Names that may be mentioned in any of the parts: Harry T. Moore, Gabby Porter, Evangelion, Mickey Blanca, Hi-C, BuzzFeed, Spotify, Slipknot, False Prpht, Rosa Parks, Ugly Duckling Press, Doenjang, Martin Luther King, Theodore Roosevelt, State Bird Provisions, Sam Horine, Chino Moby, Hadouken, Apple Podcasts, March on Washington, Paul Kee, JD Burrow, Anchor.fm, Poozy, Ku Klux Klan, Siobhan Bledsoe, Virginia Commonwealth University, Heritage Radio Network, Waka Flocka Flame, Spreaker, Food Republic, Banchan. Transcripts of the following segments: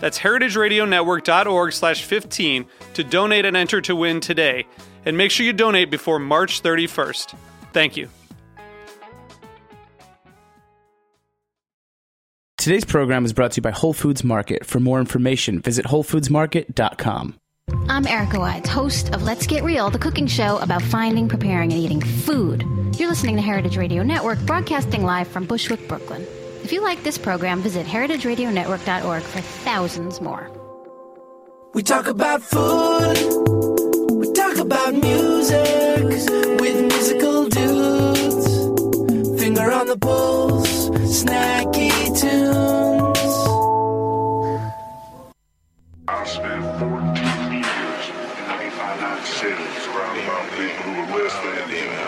That's heritageradionetwork.org/15 to donate and enter to win today. And make sure you donate before March 31st. Thank you. Today's program is brought to you by Whole Foods Market. For more information, visit wholefoodsmarket.com. I'm Erica Wides, host of Let's Get Real, the cooking show about finding, preparing, and eating food. You're listening to Heritage Radio Network, broadcasting live from Bushwick, Brooklyn. If you like this program, visit heritageradionetwork.org for thousands more. We talk about food. We talk about music with musical dudes. Finger on the pulse, Snacky Tunes. I spent 14 years in 95 cities surrounded by people who were less than human.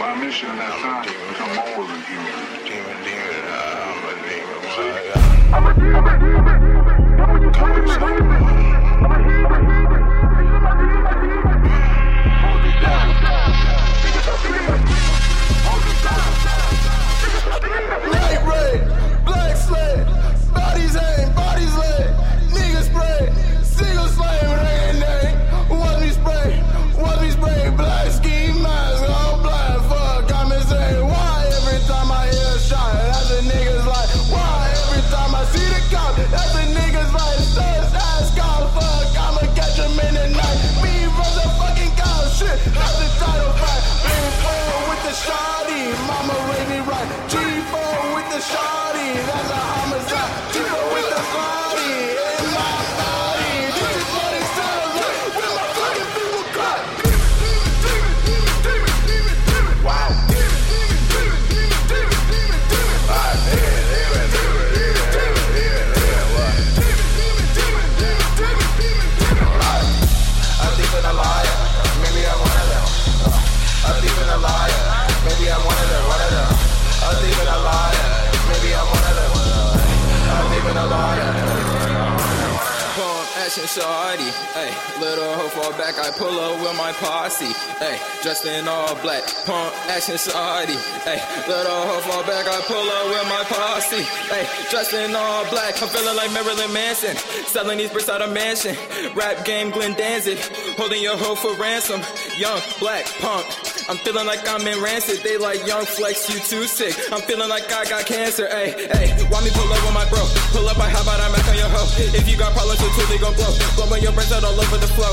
My mission at that time was to become more than human. Light red, black sled, bodies ain't, bodies lit, niggas spray, single slave, rain name, one we spray, black ski mask on. Shawty, ay, little hoe fall back, I pull up with my posse, ay, dressed in all black, pump action shawty, ay, little hoe fall back, I pull up with my posse, ay, dressed in all black, I'm feeling like Marilyn Manson, selling these bricks out of mansion, rap game Glenn Danzig, holding your hoe for ransom, young black punk. I'm feeling like I'm in Rancid, they like Young Flex, you too sick. I'm feeling like I got cancer, ayy, ayy. Why me pull up with my bro? Pull up, I how about I mac on your hoe? If you got problems, your toolie gon' blow. Blowing your breath out all over the flow.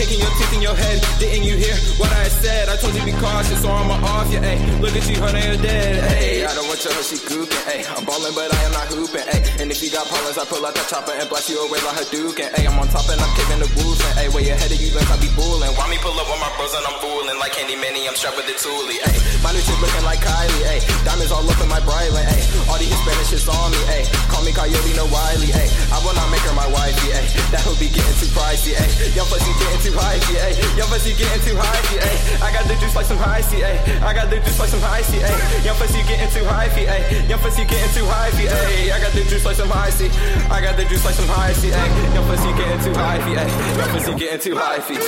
Kicking your teeth in your head. Didn't you hear what I said? I told you be cautious, so I'ma off you, ayy. Look at you, honey, you're dead, ayy. I don't want your hoe, she goopin', ayy. I'm ballin', but I am not hoopin', ayy. And if you got problems, I pull out that chopper and blast you away like Hadouken, ayy. I'm on top and I'm kicking the wolves, and ayy. Way ahead of you, like I be fooling. Why me pull up with my bros and I'm fooling like Candyman? I'm strapped with the toolie, ayy. My new chick looking like Kylie, ayy. Diamonds all up in my Briley, ayy. All these Hispanic shit's on me, ayy. Call me Coyote, no Wiley, ayy. I will not make her my wifey, ayy. That hoe be getting too pricey, ayy. Young Flex, you getting too hypey, ayy. Young Flex, you getting too hypey, ayy. I got the juice like some Hi-C, ayy. I got the juice like some Hi-C, ayy. Young Flex, you getting too hypey, ayy. Young Flex, you getting too hypey, ayy. I got the juice like some Hi-C. I got the juice like some Hi-C, ayy. Young Flex, you getting too hypey, ayy. Young Flex, you getting too hypey.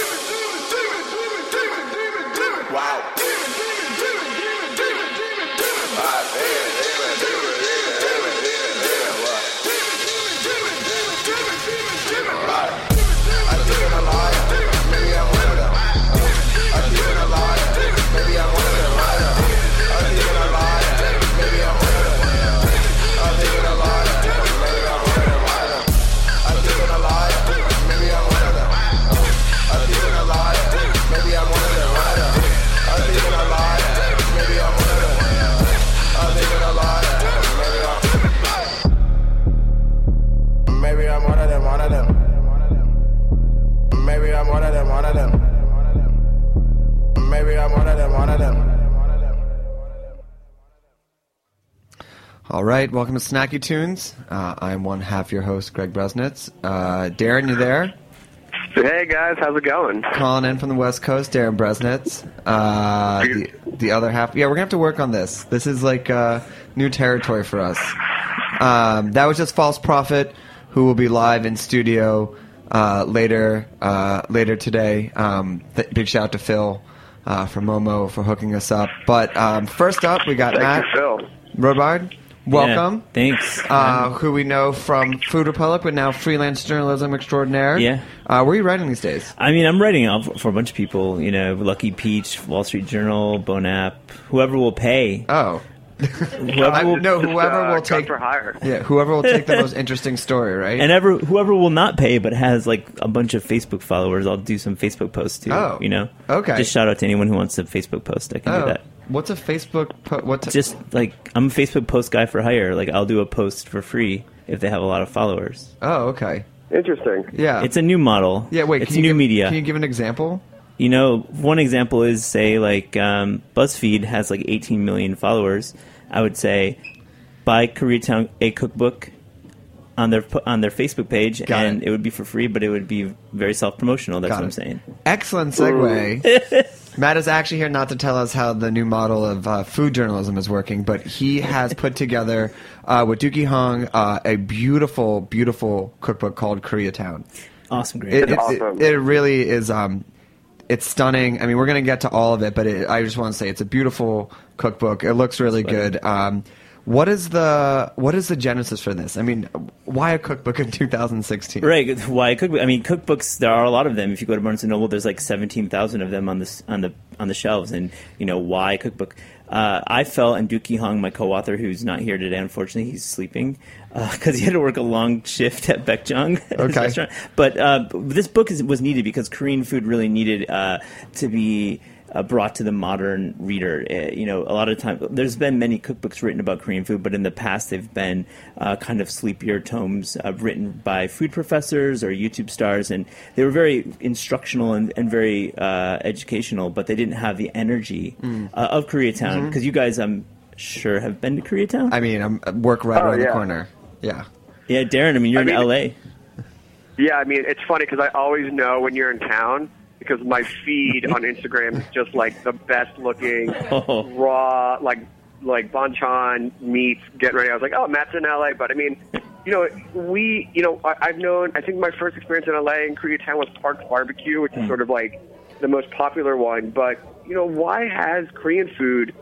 Wow. I think I'm a liar. Maybe I'm one of them. Maybe I'm one of them, one of them. Maybe I'm one of them, one of them. All right, welcome to Snacky Tunes. I'm one half your host, Greg Bresnitz. Darren, you there? Hey, guys, how's it going? Calling in from the West Coast, Darren Bresnitz. The other half... Yeah, we're going to have to work on this. This is like new territory for us. That was just False Prpht, who will be live in studio later today. Big shout out to Phil from Momo for hooking us up. But first up, we got Matt Rodbard. Welcome. Yeah, thanks. Who we know from Food Republic, but now freelance journalism extraordinaire. Yeah. Where are you writing these days? I mean, I'm writing for a bunch of people. You know, Lucky Peach, Wall Street Journal, Bon Appétit, whoever will pay. Oh. Whoever will take for hire. Yeah, whoever will take the most interesting story, right? And whoever will not pay but has like a bunch of Facebook followers, I'll do some Facebook posts too. Oh, you know. Okay. Just shout out to anyone who wants a Facebook post. I can do that. What's a Facebook post? Just like I'm a Facebook post guy for hire. Like I'll do a post for free if they have a lot of followers. Oh, okay. Interesting. Yeah, it's a new model. Yeah, wait. It's new media. Can you give an example? You know, one example is say like BuzzFeed has like 18 million followers. I would say, buy Koreatown a cookbook on their Facebook page, and it would be for free, but it would be very self-promotional. That's what I'm saying. Excellent segue. Matt is actually here not to tell us how the new model of food journalism is working, but he has put together, with Deuki Hong, a beautiful, beautiful cookbook called Koreatown. Awesome. Great. It's awesome. It really is... It's stunning. I mean, we're going to get to all of it, but I just want to say it's a beautiful cookbook. It looks really good. What is the genesis for this? I mean, why a cookbook in 2016? Right. Why a cookbook? I mean, cookbooks. There are a lot of them. If you go to Barnes & Noble, there's like 17,000 of them on the shelves. And you know, why a cookbook? I felt, and Deuki Hong, my co-author, who's not here today, unfortunately, he's sleeping because he had to work a long shift at Baekjeong. Okay. Restaurant. But this book was needed because Korean food really needed to be brought to the modern reader. You know, a lot of times there's been many cookbooks written about Korean food, but in the past they've been kind of sleepier tomes written by food professors or YouTube stars, and they were very instructional and very educational, but they didn't have the energy of Koreatown, because you guys, I'm sure, have been to Koreatown. I mean, I work right around the corner. Yeah. Yeah, Darren, I mean, you're in L.A. Yeah, I mean, it's funny because I always know when you're in town, because my feed on Instagram is just like the best looking raw like banchan meats getting ready. I was like, oh, Matt's in LA, but I mean, you know, I think my first experience in LA in Koreatown was Park BBQ, which is sort of like the most popular one. But you know, why has Korean food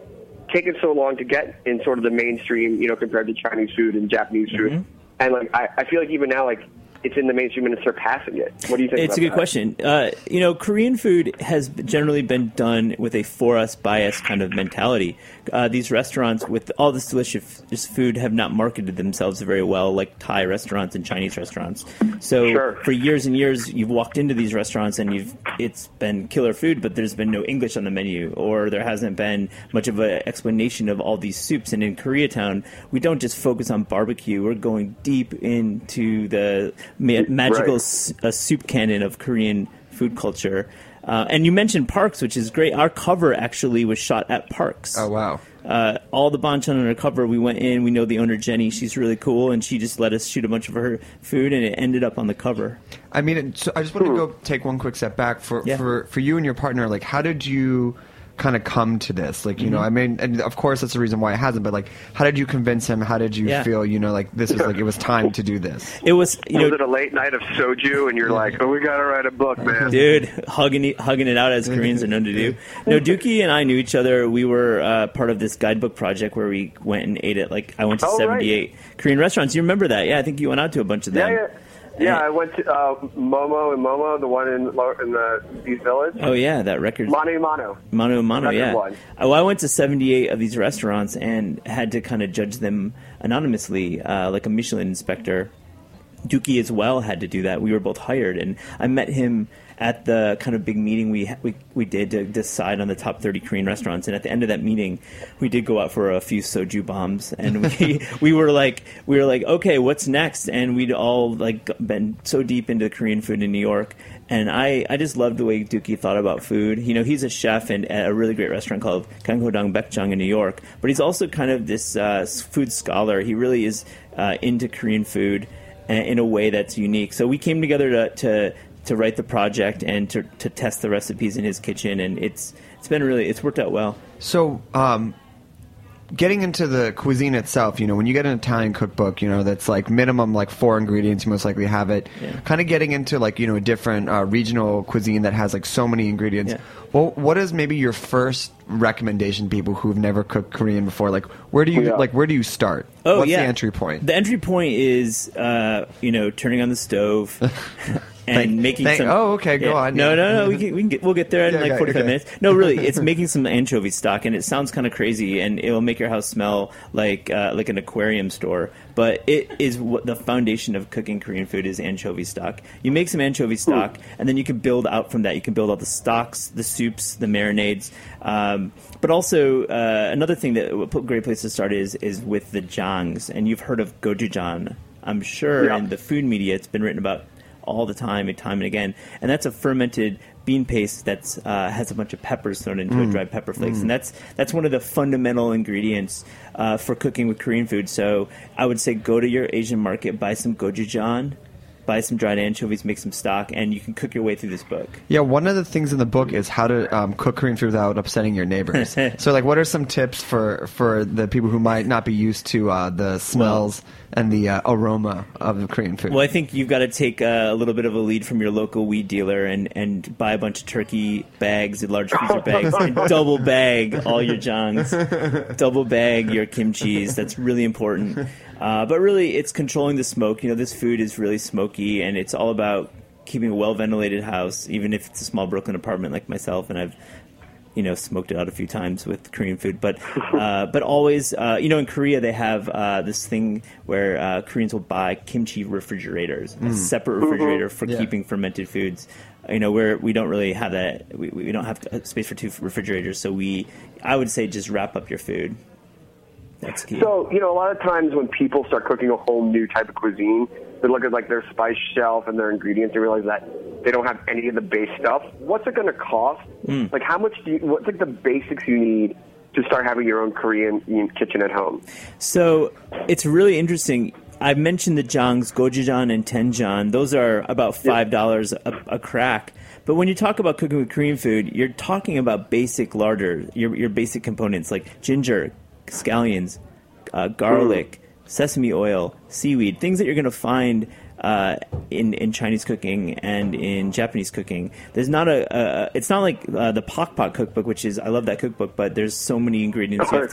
taken so long to get in sort of the mainstream? You know, compared to Chinese food and Japanese food, and like I feel like even now it's in the mainstream and it's surpassing it. What do you think? It's a good question. You know, Korean food has generally been done with a for us, by us kind of mentality. These restaurants with all this delicious food have not marketed themselves very well, like Thai restaurants and Chinese restaurants. So for years and years, you've walked into these restaurants and it's been killer food, but there's been no English on the menu, or there hasn't been much of an explanation of all these soups. And in Koreatown, we don't just focus on barbecue. We're going deep into the magical soup canon of Korean food culture. And you mentioned Parks, which is great. Our cover actually was shot at Parks. Oh, wow. All the banchan on our cover, we went in. We know the owner, Jenny. She's really cool, and she just let us shoot a bunch of her food, and it ended up on the cover. I mean, so I just want to go take one quick step back. For you and your partner, like, how did you kind of come to this? Like, you know, I mean, and of course that's the reason why it hasn't, but like, how did you convince him? How did you feel, you know, like this was like, it was time to do this? It was, you know, was it a late night of soju and you're like, oh, we gotta write a book, man? Dude, hugging it out as Koreans are known to do. No, Deuki and I knew each other. We were part of this guidebook project where we went and ate at, like, I went to 78 Korean restaurants. You remember that? Yeah, I think you went out to a bunch of them. Yeah. Yeah, I went to Momo, the one in the East Village. Oh, yeah, that record. Mano Mano, yeah. One. Well, I went to 78 of these restaurants and had to kind of judge them anonymously, like a Michelin inspector. Deuki as well had to do that. We were both hired, and I met him at the kind of big meeting we did to decide on the top 30 Korean restaurants. And at the end of that meeting, we did go out for a few soju bombs, and we we were like, okay, what's next? And we'd all like been so deep into Korean food in New York, and I just loved the way Deuki thought about food. You know, he's a chef and at a really great restaurant called Kanghodong Baekjeong in New York, but he's also kind of this food scholar. He really is into Korean food in a way that's unique. So we came together to write the project and to test the recipes in his kitchen, and it's been really, it's worked out well. So getting into the cuisine itself, you know, when you get an Italian cookbook, you know, that's like minimum like 4 ingredients, you most likely have it. Yeah. Kind of getting into like, you know, a different regional cuisine that has like so many ingredients. Yeah. Well, what is maybe your first recommendation to people who've never cooked Korean before? Like, where do you like where do you start? Oh, what's the entry point? The entry point is you know, turning on the stove and making some. Oh, okay, go on. No, we'll get there in like 45 minutes. No, really, it's making some anchovy stock, and it sounds kind of crazy, and it will make your house smell like an aquarium store. But it is what the foundation of cooking Korean food is: anchovy stock. You make some anchovy stock, and then you can build out from that. You can build all the stocks, the soups, the marinades, but also another thing that a great place to start is with the jangs. And you've heard of gochujang, I'm sure, in the food media. It's been written about all the time and again. And that's a fermented bean paste that's has a bunch of peppers thrown into it, dried pepper flakes, and that's one of the fundamental ingredients for cooking with Korean food. So I would say go to your Asian market, buy some gochujang, buy some dried anchovies, make some stock, and you can cook your way through this book. Yeah, one of the things in the book is how to cook Korean food without upsetting your neighbors. So, like, what are some tips for the people who might not be used to the smells and the aroma of the Korean food? Well, I think you've got to take a little bit of a lead from your local weed dealer and buy a bunch of turkey bags, large freezer bags, and double bag all your jangs, double bag your kimchis. That's really important. But really, it's controlling the smoke. You know, this food is really smoky, and it's all about keeping a well-ventilated house, even if it's a small Brooklyn apartment like myself, and I've, you know, smoked it out a few times with Korean food. But always, you know, in Korea, they have this thing where Koreans will buy kimchi refrigerators, a separate refrigerator for keeping fermented foods. You know, we don't really have that. We don't have space for 2 refrigerators, so I would say just wrap up your food. That's key. So, you know, a lot of times when people start cooking a whole new type of cuisine, they look at like their spice shelf and their ingredients and realize that they don't have any of the base stuff. What's it going to cost? Like, how much what's like the basics you need to start having your own Korean kitchen at home? So it's really interesting. I've mentioned the jangs, gochujang and doenjang. Those are about $5 a crack. But when you talk about cooking with Korean food, you're talking about basic larder, your basic components like ginger, scallions, garlic, sesame oil, seaweed, things that you're going to find in Chinese cooking and in Japanese cooking. There's not it's not like the Pakpak cookbook, which is, I love that cookbook, but there's so many ingredients you have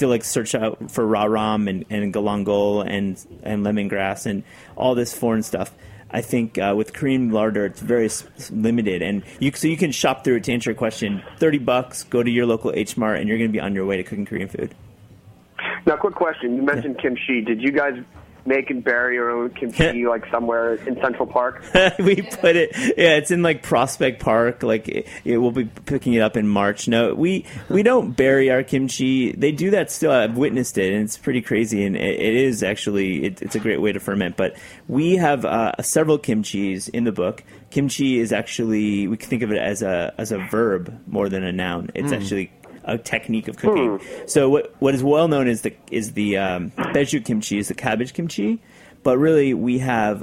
to like search out for raram and galangal and lemongrass and all this foreign stuff. I think with Korean larder, it's very limited, and so you can shop through it. To answer your question, $30, go to your local H Mart, and you're going to be on your way to cooking Korean food. Now, quick question: you mentioned kimchi. Did you guys make and bury your own kimchi, like somewhere in Central Park? We put it. Yeah, it's in like Prospect Park. Like we'll be picking it up in March. No, we don't bury our kimchi. They do that still. I've witnessed it, and it's pretty crazy. And it is actually it's a great way to ferment. But we have several kimchis in the book. Kimchi is actually, we think of it as a verb more than a noun. It's actually a technique of cooking. So what is well known is the baekjeong kimchi, is the cabbage kimchi, but really we have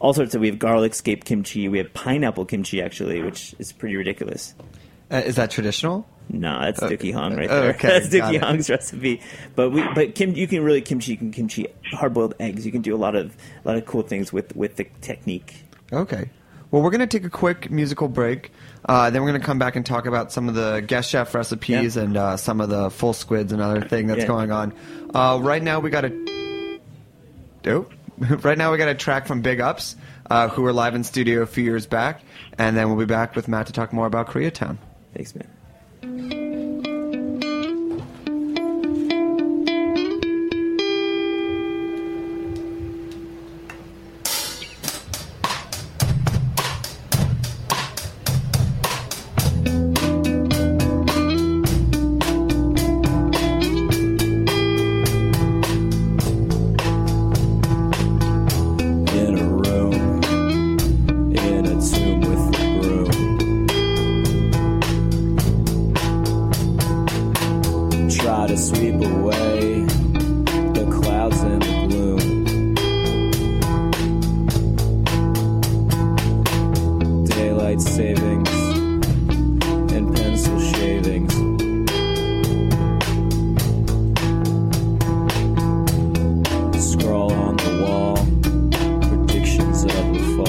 all sorts of, we have garlic scallop kimchi, we have pineapple kimchi actually, which is pretty ridiculous. Is that traditional? No, that's Deuki Hong right there. Okay, that's Deuki Hong's recipe. But you can really kimchi hard boiled eggs. You can do a lot of cool things with the technique. Okay. Well, we're going to take a quick musical break. Then we're going to come back and talk about some of the guest chef recipes and some of the full squids and other thing that's going on. Right now we got a track from Big Ups, who were live in studio a few years back. And then we'll be back with Matt to talk more about Koreatown. Thanks, man. to sweep away the clouds and the gloom. Daylight savings and pencil shavings. Scroll on the wall, predictions of the fall.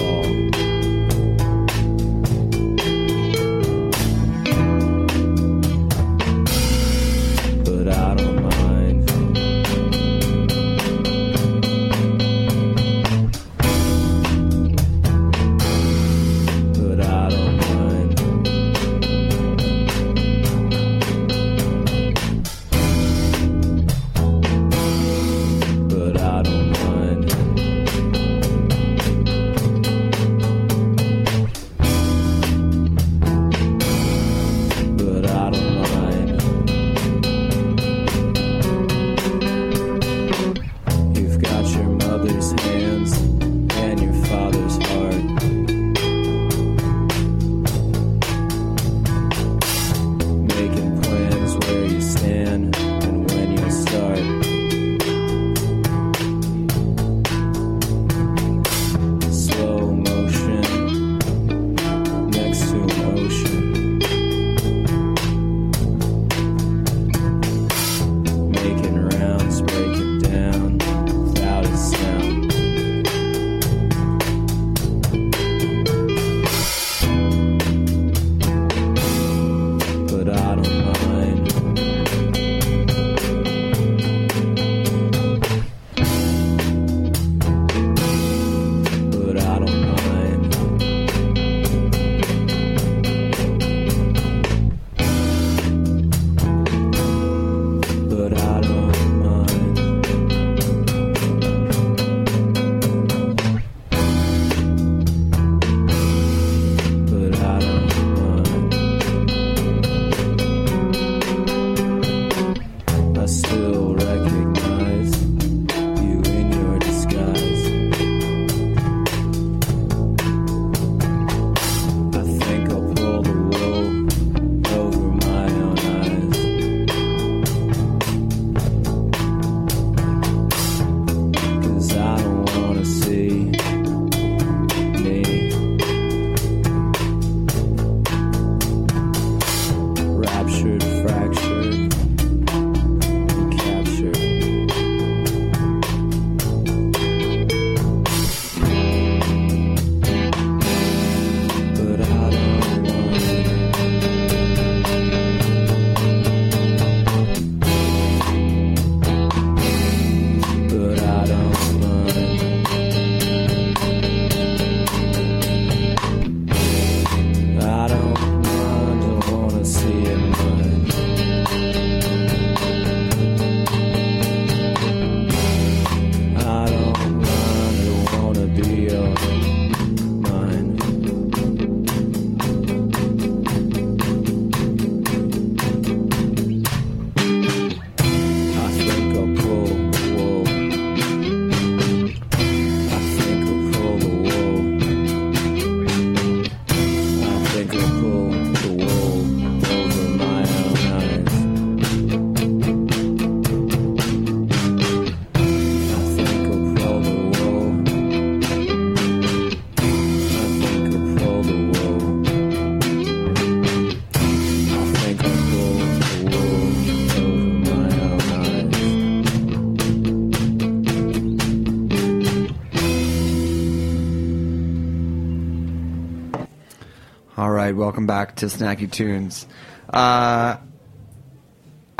Welcome back to Snacky Tunes. I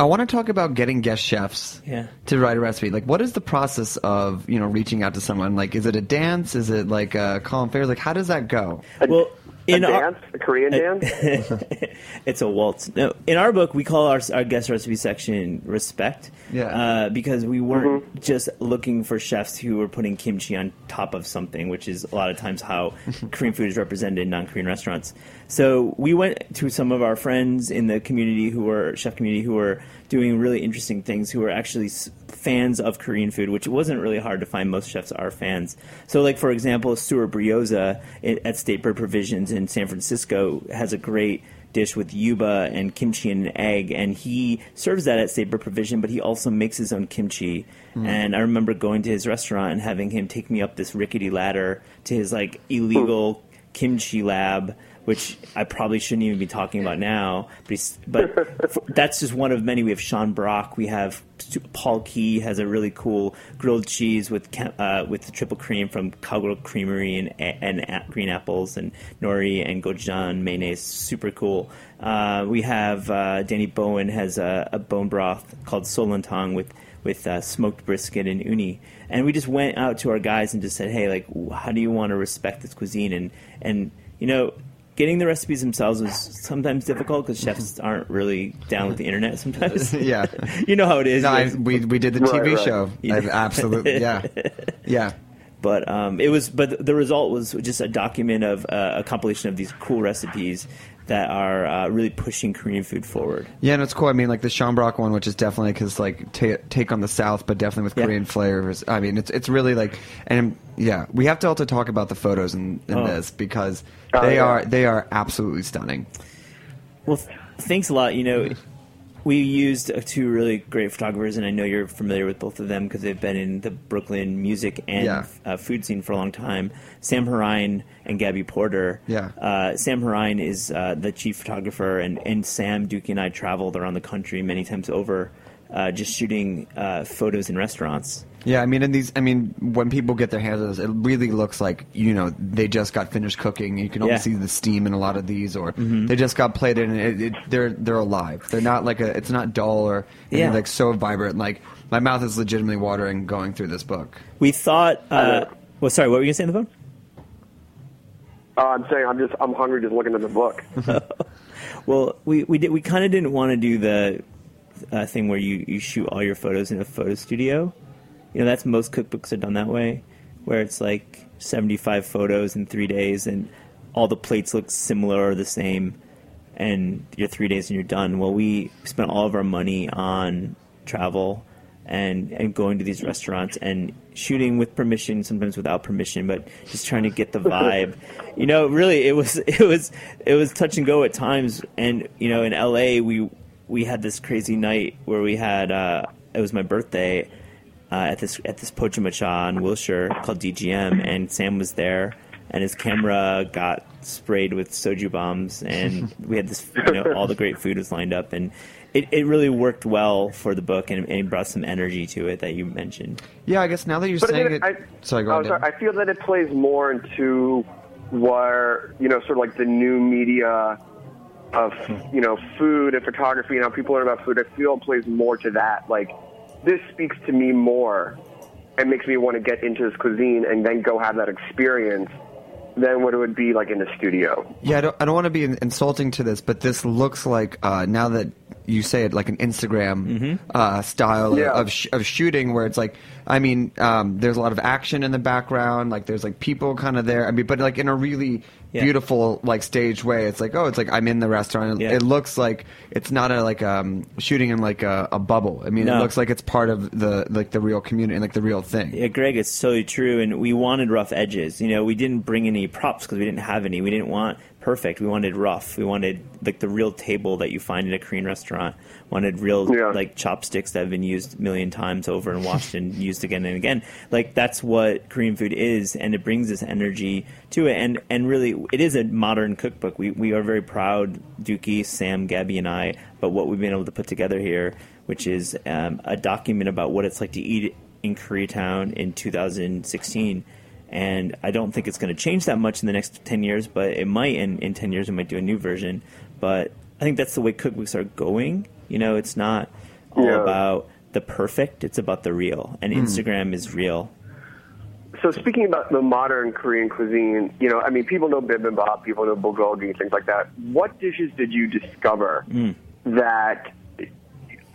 want to talk about getting guest chefs to write a recipe. Like, what is the process of, you know, reaching out to someone? Like, is it a dance? Is it like a call and fairs? Like, how does that go? Well, in a dance, a Korean dance. It's a waltz. No, in our book, we call our guest recipe section "Respect," because we weren't just looking for chefs who were putting kimchi on top of something, which is a lot of times how Korean food is represented in non-Korean restaurants. So we went to some of our friends in the community were doing really interesting things, who are actually fans of Korean food, which wasn't really hard to find. Most chefs are fans. So, like, for example, Stuart Brioza at State Bird Provisions in San Francisco has a great dish with yuba and kimchi and an egg, and he serves that at State Bird Provision, but he also makes his own kimchi. And I remember going to his restaurant and having him take me up this rickety ladder to his, like, illegal kimchi lab, which I probably shouldn't even be talking about now, but that's just one of many. We have Sean Brock. We have Paul Kee has a really cool grilled cheese with the triple cream from Cowgirl Creamery and green apples and nori and gochujang mayonnaise. Super cool. We have Danny Bowen has a bone broth called Solentang with smoked brisket and uni. And we just went out to our guys and just said, hey, like, how do you want to respect this cuisine? And you know, getting the recipes themselves is sometimes difficult because chefs aren't really down with the internet sometimes. Yeah. You know how it is. No, we did the TV show. Yeah. Absolutely. Yeah. Yeah. But the result was just a document of a compilation of these cool recipes that are really pushing Korean food forward. Yeah, and it's cool. I mean, like the Sean Brock one, which is definitely his like take on the South, but definitely with Korean flavors. I mean, it's really like, and yeah, we have to also talk about the photos in this because they are absolutely stunning. Well, thanks a lot. You know, we used two really great photographers, and I know you're familiar with both of them because they've been in the Brooklyn music and food scene for a long time. Sam Horine and Gabby Porter. Yeah. Sam Horine is the chief photographer, and Sam, Deuki, and I traveled around the country many times over just shooting photos in restaurants. Yeah, I mean, when people get their hands on this, it really looks like, you know, they just got finished cooking. You can only see the steam in a lot of these, or they just got plated, and they're alive. They're not like it's not dull or like so vibrant. Like my mouth is legitimately watering going through this book. We thought, well, sorry, what were you gonna say on the phone? I'm saying I'm hungry just looking at the book. Well, we kind of didn't want to do the thing where you shoot all your photos in a photo studio. You know, that's most cookbooks are done that way, where it's like 75 photos in 3 days and all the plates look similar or the same, and you're 3 days and you're done. Well, we spent all of our money on travel and going to these restaurants and shooting with permission, sometimes without permission, but just trying to get the vibe. You know, really, it was touch and go at times. And you know, in LA, we had this crazy night where we had it was my birthday. At this Pochamacha in Wilshire called DGM, and Sam was there, and his camera got sprayed with soju bombs, and we had this, you know, all the great food was lined up, and it really worked well for the book, and it brought some energy to it that you mentioned. Yeah, I guess now that you're saying it, I feel that it plays more into where, you know, sort of like the new media of, you know, food and photography and how people learn about food. I feel it plays more to that, like, this speaks to me more and makes me want to get into this cuisine and then go have that experience than what it would be like in the studio. Yeah, I don't want to be insulting to this, but this looks like, now that you say it, like an Instagram style of shooting where it's like, I mean, there's a lot of action in the background, like there's like people kind of there, I mean, but like in a really beautiful like staged way. It's like, oh, it's like I'm in the restaurant. It looks like it's not a like shooting in like a bubble. I mean, It looks like it's part of the like the real community and like the real thing. Yeah, Greg, it's so true. And we wanted rough edges. You know, we didn't bring any props because we didn't have any. We didn't want perfect. We wanted rough. We wanted like the real table that you find in a Korean restaurant. Wanted real like chopsticks that have been used a million times over and washed and used again and again. Like that's what Korean food is, and it brings this energy to it. And really, it is a modern cookbook. We are very proud, Deuki, Sam, Gabby, and I, about what we've been able to put together here, which is a document about what it's like to eat in Koreatown in 2016. And I don't think it's going to change that much in the next 10 years, but it might. And in 10 years, we might do a new version. But I think that's the way cookbooks are going. You know, it's not all about the perfect. It's about the real. And Instagram is real. So speaking about the modern Korean cuisine, you know, I mean, people know bibimbap, people know bulgogi, things like that. What dishes did you discover that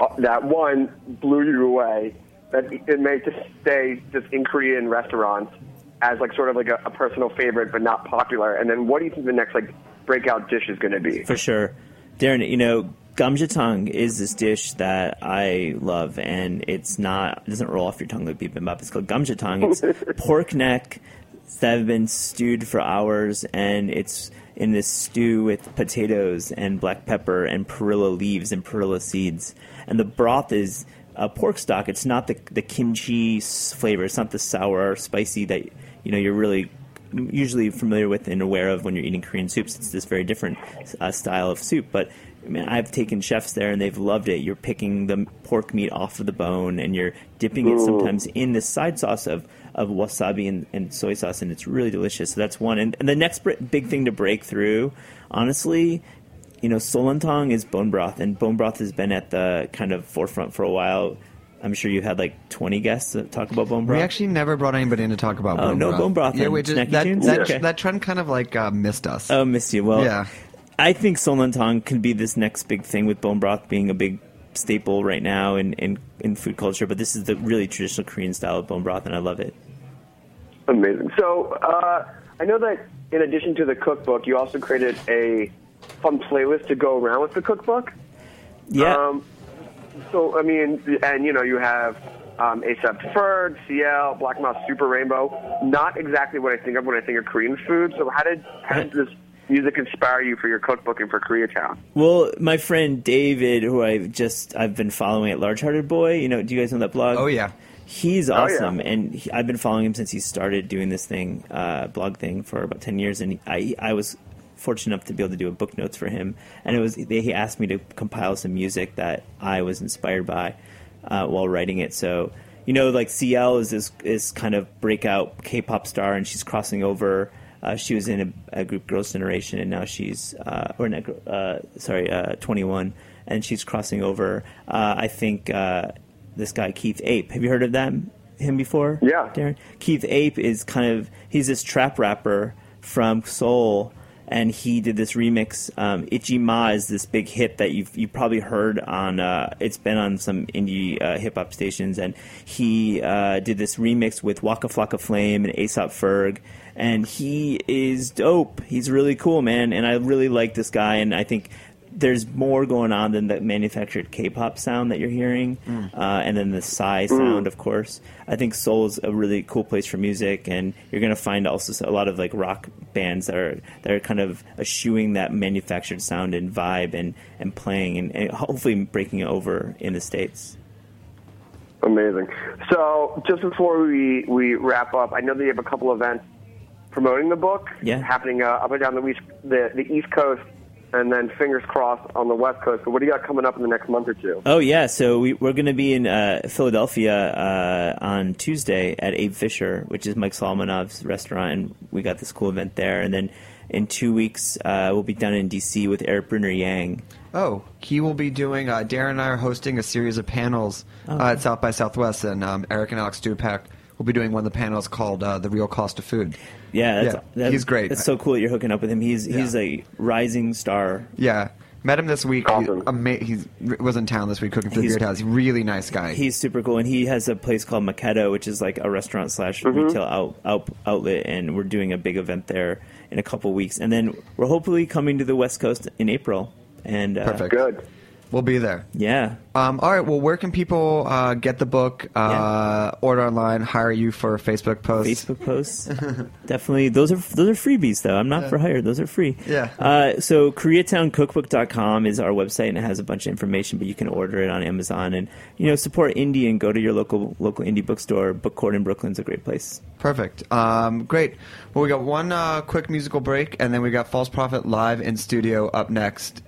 one blew you away, that it may just stay just in Korean restaurants as like sort of like a personal favorite, but not popular? And then what do you think the next like breakout dish is going to be? For sure. Darren, you know, Gamjatang is this dish that I love, and it doesn't roll off your tongue like bibimbap. It's called gamjatang. It's pork neck that have been stewed for hours, and it's in this stew with potatoes and black pepper and perilla leaves and perilla seeds. And the broth is a pork stock. It's not the kimchi flavor. It's not the sour or spicy that you're really usually familiar with and aware of when you're eating Korean soups. It's this very different style of soup. But I've taken chefs there, and they've loved it. You're picking the pork meat off of the bone, and you're dipping it sometimes in the side sauce of wasabi and soy sauce, and it's really delicious. So that's one. And the next big thing to break through, honestly, Solentang is bone broth, and bone broth has been at the kind of forefront for a while. I'm sure you had like 20 guests that talk about bone broth. We actually never brought anybody in to talk about bone broth. Oh, no bone broth. Yeah, that trend kind of missed us. Oh, missed you. Well, yeah. I think Solentang can be this next big thing, with bone broth being a big staple right now in food culture. But this is the really traditional Korean style of bone broth, and I love it. Amazing. So I know that in addition to the cookbook, you also created a fun playlist to go around with the cookbook. Yeah. So, you have A$AP Ferg, CL, Black Mouse Super Rainbow. Not exactly what I think of when I think of Korean food. So how did this music inspire you for your cookbook and for Koreatown? Well, my friend David, who I've been following at Large Hearted Boy, do you guys know that blog? Oh, yeah. He's awesome, and I've been following him since he started doing this thing, blog thing, for about 10 years, and I was fortunate enough to be able to do a book notes for him, and he asked me to compile some music that I was inspired by while writing it. So CL is this kind of breakout K-pop star, and she's crossing over. She was in a group, Girls' Generation, and now she's 21, and she's crossing over. I think this guy Keith Ape. Have you heard of him before? Yeah, Darren. Keith Ape is he's this trap rapper from Seoul. And he did this remix. Itchy Ma is this big hit that you've probably heard on. It's been on some indie hip hop stations, and he did this remix with Waka Flocka Flame and A$AP Ferg. And he is dope. He's really cool, man. And I really like this guy. And I think there's more going on than the manufactured K-pop sound that you're hearing, and then the Psy sound, of course. I think Seoul is a really cool place for music, and you're going to find also a lot of rock bands that are kind of eschewing that manufactured sound and vibe and playing and hopefully breaking it over in the States. Amazing. So just before we wrap up, I know that you have a couple events promoting the book happening up and down the East Coast, and then fingers crossed on the West Coast. So what do you got coming up in the next month or two? Oh, yeah. So we're going to be in Philadelphia on Tuesday at Abe Fisher, which is Mike Solomonov's restaurant, and we got this cool event there. And then in 2 weeks, we'll be down in D.C. with Eric Bruner Yang. Oh, he will be doing Darren and I are hosting a series of panels at South by Southwest, and Eric and Alex Dupak will be doing one of the panels called The Real Cost of Food. Yeah, he's great. It's so cool that you're hooking up with him. He's a rising star. Yeah. Met him this week. Awesome. He was in town this week cooking for the Beard House. Really nice guy. He's super cool, and he has a place called Makedo, which is like a restaurant / retail outlet, and we're doing a big event there in a couple weeks. And then we're hopefully coming to the West Coast in April. And perfect. Good. We'll be there. Yeah. All right. Well, where can people get the book, order online, hire you for Facebook posts? Facebook posts. Definitely. Those are freebies, though. I'm not for hire. Those are free. Yeah. So KoreatownCookbook.com is our website, and it has a bunch of information, but you can order it on Amazon. And, support indie and go to your local indie bookstore. Book Court in Brooklyn is a great place. Perfect. Great. Well, we got one quick musical break, and then we got False Prpht live in studio up next.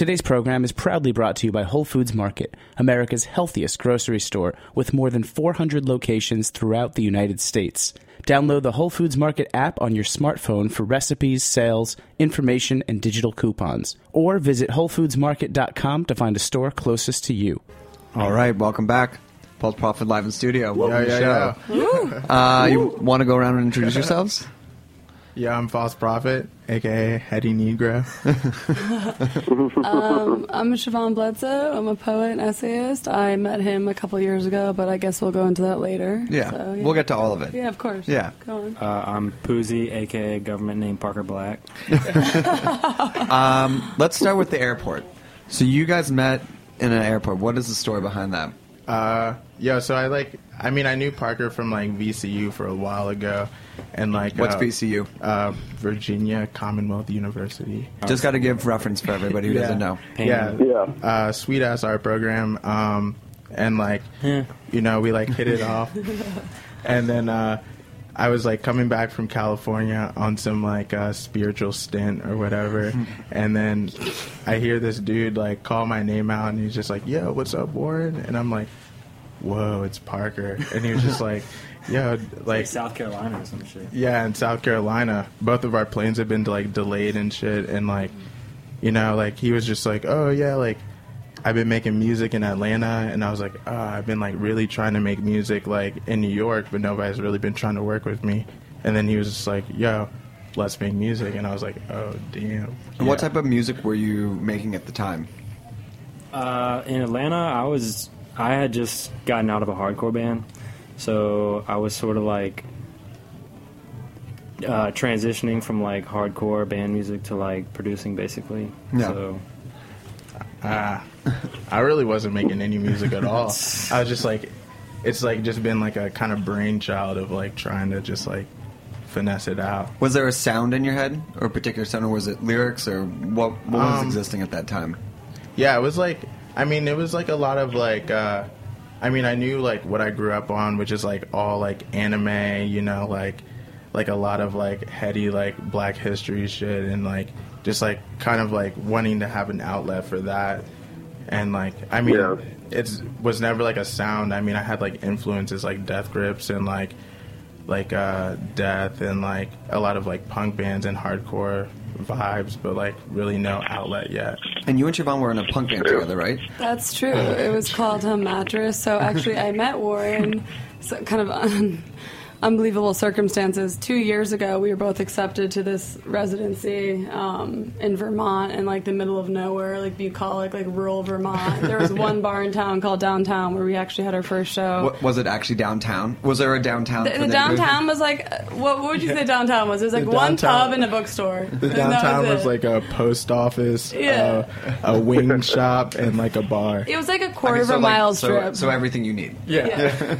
Today's program is proudly brought to you by Whole Foods Market, America's healthiest grocery store with more than 400 locations throughout the United States. Download the Whole Foods Market app on your smartphone for recipes, sales, information, and digital coupons. Or visit WholeFoodsMarket.com to find a store closest to you. All right, welcome back. False Prpht live in studio. Welcome to the show. You want to go around and introduce yourselves? Yeah, I'm False Prpht, a.k.a. Hetty Negro. I'm Siobhan Bledsoe. I'm a poet and essayist. I met him a couple years ago, but I guess we'll go into that later. Yeah, so, yeah. We'll get to all of it. Yeah, of course. Yeah. Go on. I'm Poozy, a.k.a. government name Parker Black. Let's start with the airport. So you guys met in an airport. What is the story behind that? I knew Parker from, VCU for a while ago. And what's VCU? Virginia Commonwealth University. Just got to give reference for everybody who doesn't know. Sweet ass art program, we hit it off. And then I was coming back from California on some spiritual stint or whatever, and then I hear this dude call my name out, and he's just like, "Yo, what's up, Warren?" And I'm like, "Whoa, it's Parker," and he was just like. Yeah, South Carolina or some shit. Yeah, in South Carolina, both of our planes have been delayed and shit, and he was just like, "Oh yeah, I've been making music in Atlanta," and I was like, "Oh, I've been really trying to make music in New York, but nobody's really been trying to work with me." And then he was just like, "Yo, let's make music," and I was like, "Oh damn." And what type of music were you making at the time? In Atlanta, I had just gotten out of a hardcore band. So I was sort of transitioning from hardcore band music to producing basically. Yeah. So I really wasn't making any music at all. I was just it's just been a kind of brainchild of trying to just finesse it out. Was there a sound in your head or a particular sound, or was it lyrics, or what was existing at that time? Yeah, it was it was a lot of I knew what I grew up on, which is all anime, a lot of heady Black history shit, and just kind of wanting to have an outlet for that, and it was never a sound. I mean, I had influences Death Grips and Death and a lot of punk bands and hardcore vibes, but really no outlet yet. And you and Siobhan were in a punk band together, right? That's true. It was called Mattress. So actually I met Warren, so kind of unbelievable circumstances. 2 years ago we were both accepted to this residency in Vermont, in the middle of nowhere, bucolic, rural Vermont. There was one bar in town called Downtown where we actually had our first show. Was it actually downtown? Was there a downtown? The downtown was what would you say downtown was? It was one pub and a bookstore. The downtown was a post office, a wing shop, and a bar. It was a quarter of a mile strip. So everything you need. Yeah.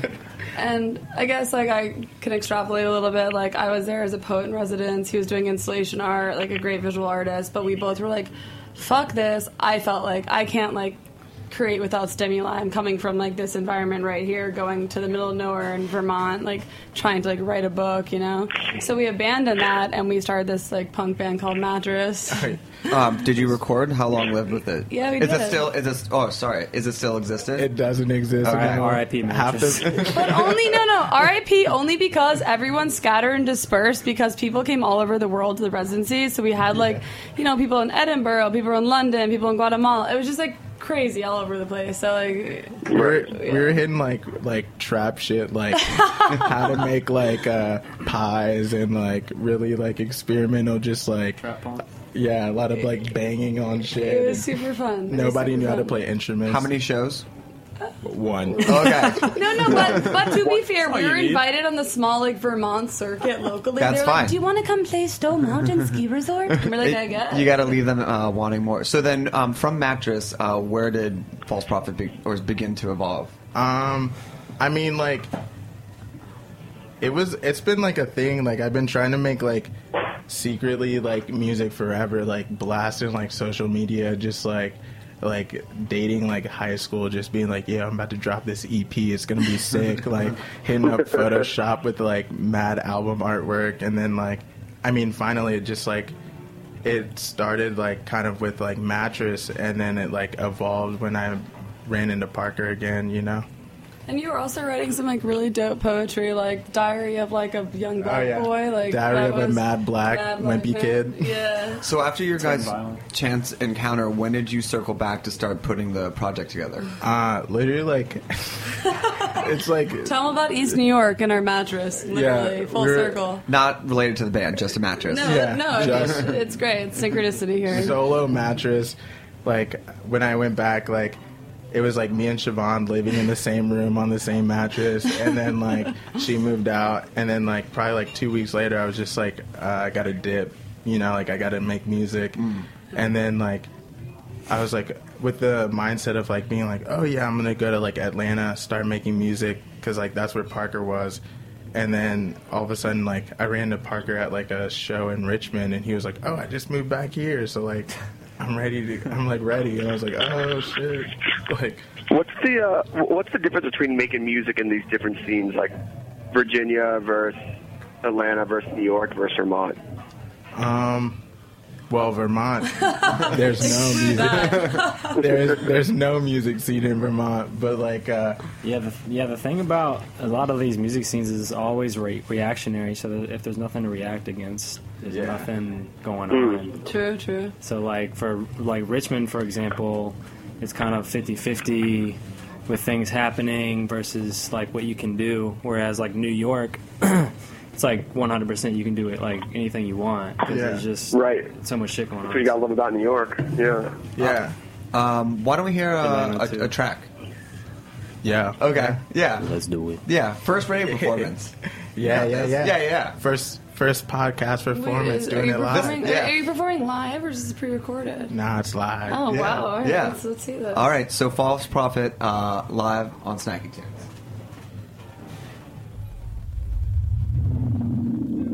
And I guess, I can extrapolate a little bit. I was there as a poet in residence. He was doing installation art, a great visual artist. But we both were fuck this. I felt I can't, create without stimuli. I'm coming from, this environment right here, going to the middle of nowhere in Vermont, trying to, write a book, So we abandoned that, and we started this, punk band called Mattress. Did you record? How long lived with it? Yeah, we did. Is it still existent? It doesn't exist. R.I.P. Mattress. But no, R.I.P. only because everyone scattered and dispersed because people came all over the world to the residency, so we had, people in Edinburgh, people in London, people in Guatemala. It was just, crazy all over the place. So we were hitting trap shit, how to make pies and really experimental, just trap punk. Yeah, a lot of banging on shit. It was super fun. Nobody knew how to play instruments. How many shows? One. Okay. No, but to be fair, we were invited on the small Vermont circuit locally. That's fine. Do you want to come play Stowe Mountain Ski Resort? And we're I guess. You got to leave them wanting more. So then, from Mattress, where did False Prpht begin to evolve? It's been a thing. I've been trying to make secretly music forever. Blasting social media, just dating high school, just being yeah, I'm about to drop this EP, it's gonna be sick, hitting up Photoshop with mad album artwork, and then finally it just it started like kind of with like Mattress, and then it like evolved when I ran into Parker again, you know. And you were also writing some like really dope poetry, like Diary of like a Young Black Boy, like Diary of a Mad Black Wimpy Kid. Yeah. So after your guys' chance encounter, when did you circle back to start putting the project together? Literally like it's like tell them about East New York and our Mattress. Literally, yeah, full circle. Not related to the band, just a mattress. No, yeah, no, just. It's great. It's synchronicity here. Solo Mattress. Like when I went back, like. It was, like, me and Siobhan living in the same room on the same mattress. And then, like, she moved out. And then, like, probably, like, 2 weeks later, I was just, like, I got to dip. You know, like, I got to make music. Mm. And then, like, I was, like, with the mindset of, like, being, like, oh, yeah, I'm going to go to, like, Atlanta, start making music. Because, like, that's where Parker was. And then all of a sudden, like, I ran to Parker at, like, a show in Richmond. And he was, like, oh, I just moved back here. So, like... I'm ready. And I was like, oh, shit. Like, what's the difference between making music in these different scenes, like Virginia versus Atlanta versus New York versus Vermont? Well, Vermont, there's no music. there's no music scene in Vermont. But, like... the thing about a lot of these music scenes is always reactionary. So that if there's nothing to react against... There's nothing going on. True. So, like, for, like, Richmond, for example, it's kind of 50-50 with things happening versus, like, what you can do. Whereas, like, New York, it's, like, 100% you can do it, like, anything you want. Because there's just so much shit going on. So you got to love about New York. Yeah. Yeah. Why don't we hear a track? Yeah. Okay. Yeah. Let's do it. Yeah. First radio performance. Yeah. First podcast performance, doing it live. Are you performing live or is this pre-recorded? Nah, it's live. Oh, wow. All right, let's see this. All right, so False Prpht live on Snacky Tunes.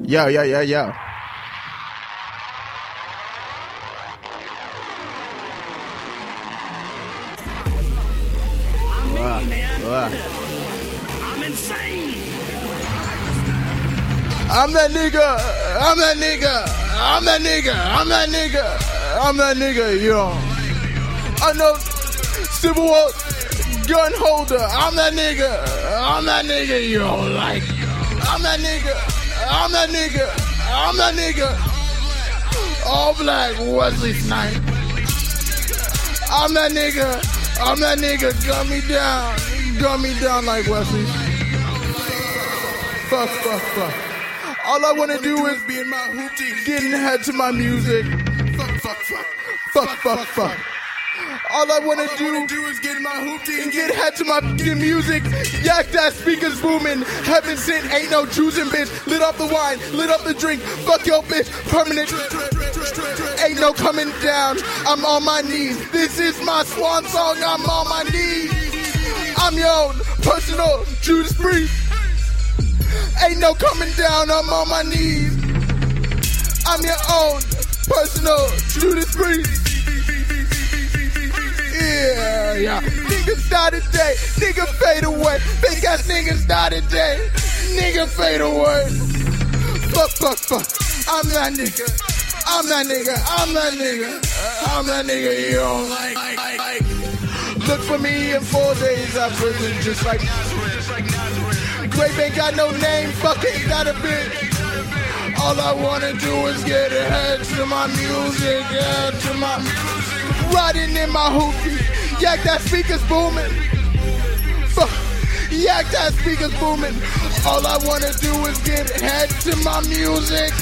Yo. I'm insane. I'm that nigga, yo. I know Civil War gun holder. I'm that nigga, yo. Like, I'm that nigga. All black Wesley Snipes. I'm that nigga, gun me down like Wesley. Fuck. All I wanna do is be in my hoopty, getting head to my music. Fuck. All I wanna do is get in my hoopty and get head to my music. Yak that speaker's booming. Heaven sent, ain't no choosing, bitch. Lit up the wine, lit up the drink. Fuck your bitch, permanent. Ain't no coming down. I'm on my knees. This is my swan song. I'm on my knees. I'm your own personal Judas Priest. Ain't no coming down, I'm on my knees. I'm your own personal Judas Priest. Yeah. Niggas die today, nigga fade away. Fake ass niggas die today, nigga fade away. Fuck. I'm that nigga. I'm that nigga, you don't like. Look for me in 4 days, I'm prison just like Nazareth. Grape ain't got no name, fuck it, ain't got a bitch. All I wanna do is get ahead to my music, Riding in my hoopie, yak that speaker's booming. Fuck, yak that speaker's booming. All I wanna do is get ahead to my music.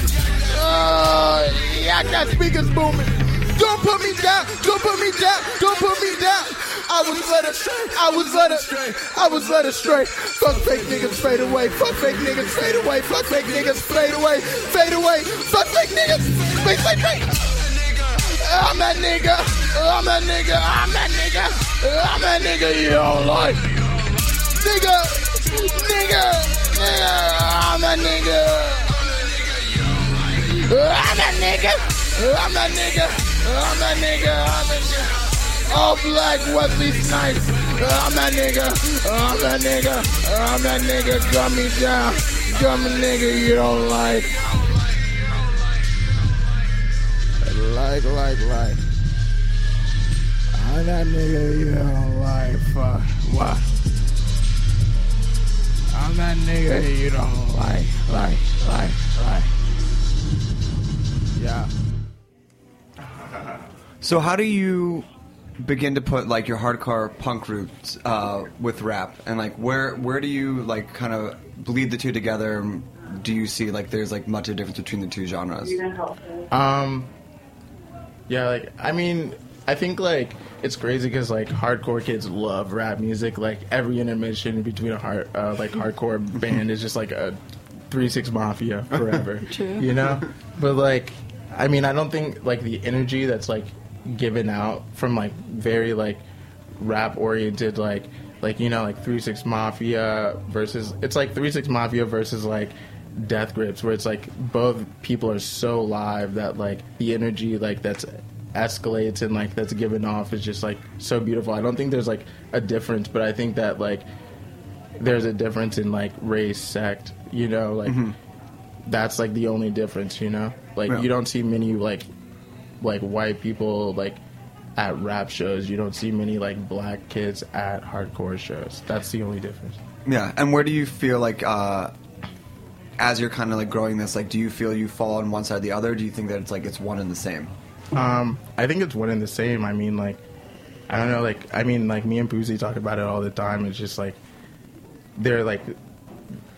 Yak that speaker's booming. Don't put me down. I was led astray. Fuck fake niggas fade away. Fuck fake niggas fade away. I'm that nigga you don't like. Nigga. I'm that nigga. All black Wesley Snipes. I'm that nigga. Gun me down, nigga you don't like. like. I that nigga, you don't like, fuck, what? I'm that nigga you don't like. Yeah. So how do you begin to put, like, your hardcore punk roots with rap? And, like, where do you, like, kind of bleed the two together? Do you see, like, there's, like, much of a difference between the two genres? Yeah, like, I mean, I think, like, it's crazy because, like, hardcore kids love rap music. Like, every intermission between a hardcore band is just, like, a 3-6 Mafia forever. True. You know? But, like, I mean, I don't think, like, the energy that's, like, given out from, like, very, like, rap-oriented, like, you know, like, 3-6 Mafia versus... It's, like, 3-6 Mafia versus, like, Death Grips, where it's, like, both people are so live that, like, the energy, like, that's... escalates and like that's given off is just like so beautiful. I don't think there's like a difference, but I think that like there's a difference in like race, sect, you know, like mm-hmm. that's like the only difference, you know, like yeah. you don't see many like white people like at rap shows. You don't see many like black kids at hardcore shows. That's the only difference. Yeah. And where do you feel like as you're kind of like growing this, like do you feel you fall on one side or the other, or do you think that it's like it's one and the same? I think it's one and the same. I mean, like, I don't know, like, I mean, like, me and Poozy talk about it all the time. It's just, like, they're, like,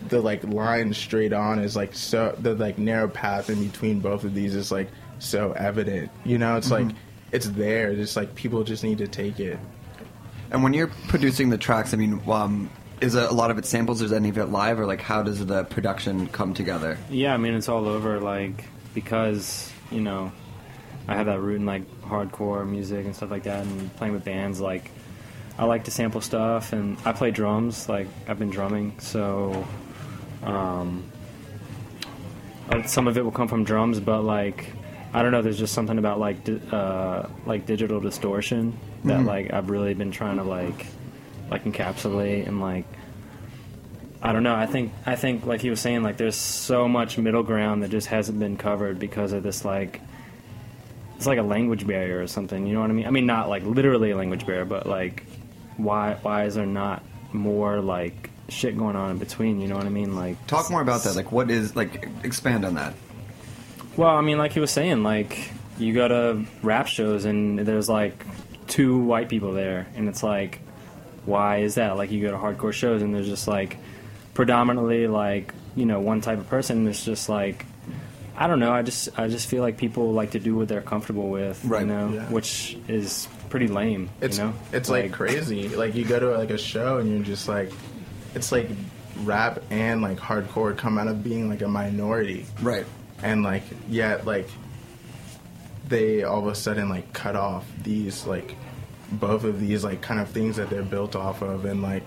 the, like, line straight on is, like, so, the, like, narrow path in between both of these is, like, so evident. You know, it's, mm-hmm. like, it's there. Just, like, people just need to take it. And when you're producing the tracks, I mean, is a lot of it samples? Is any of it live? Or, like, how does the production come together? Yeah, I mean, it's all over, like, because, you know... I have that root in, like, hardcore music and stuff like that, and playing with bands, like, I like to sample stuff, and I play drums, like, I've been drumming, so, some of it will come from drums, but, like, I don't know, there's just something about, like, digital distortion that, mm-hmm. like, I've really been trying to, like, encapsulate, and, like, I don't know. I think, like he was saying, like, there's so much middle ground that just hasn't been covered because of this, like, it's like a language barrier or something, you know what I mean? I mean, not, like, literally a language barrier, but, like, why is there not more, like, shit going on in between, you know what I mean? Like, talk more about that. Like, what is, like, expand on that. Well, I mean, like he was saying, like, you go to rap shows and there's, like, 2 white people there, and it's, like, why is that? Like, you go to hardcore shows and there's just, like, predominantly, like, you know, one type of person that's just, like, I don't know. I just feel like people like to do what they're comfortable with, right. you know, yeah. which is pretty lame. It's, you know, it's like crazy. Like you go to like a show and you're just like, it's like rap and like hardcore come out of being like a minority, right? And like yet like they all of a sudden like cut off these like both of these like kind of things that they're built off of and like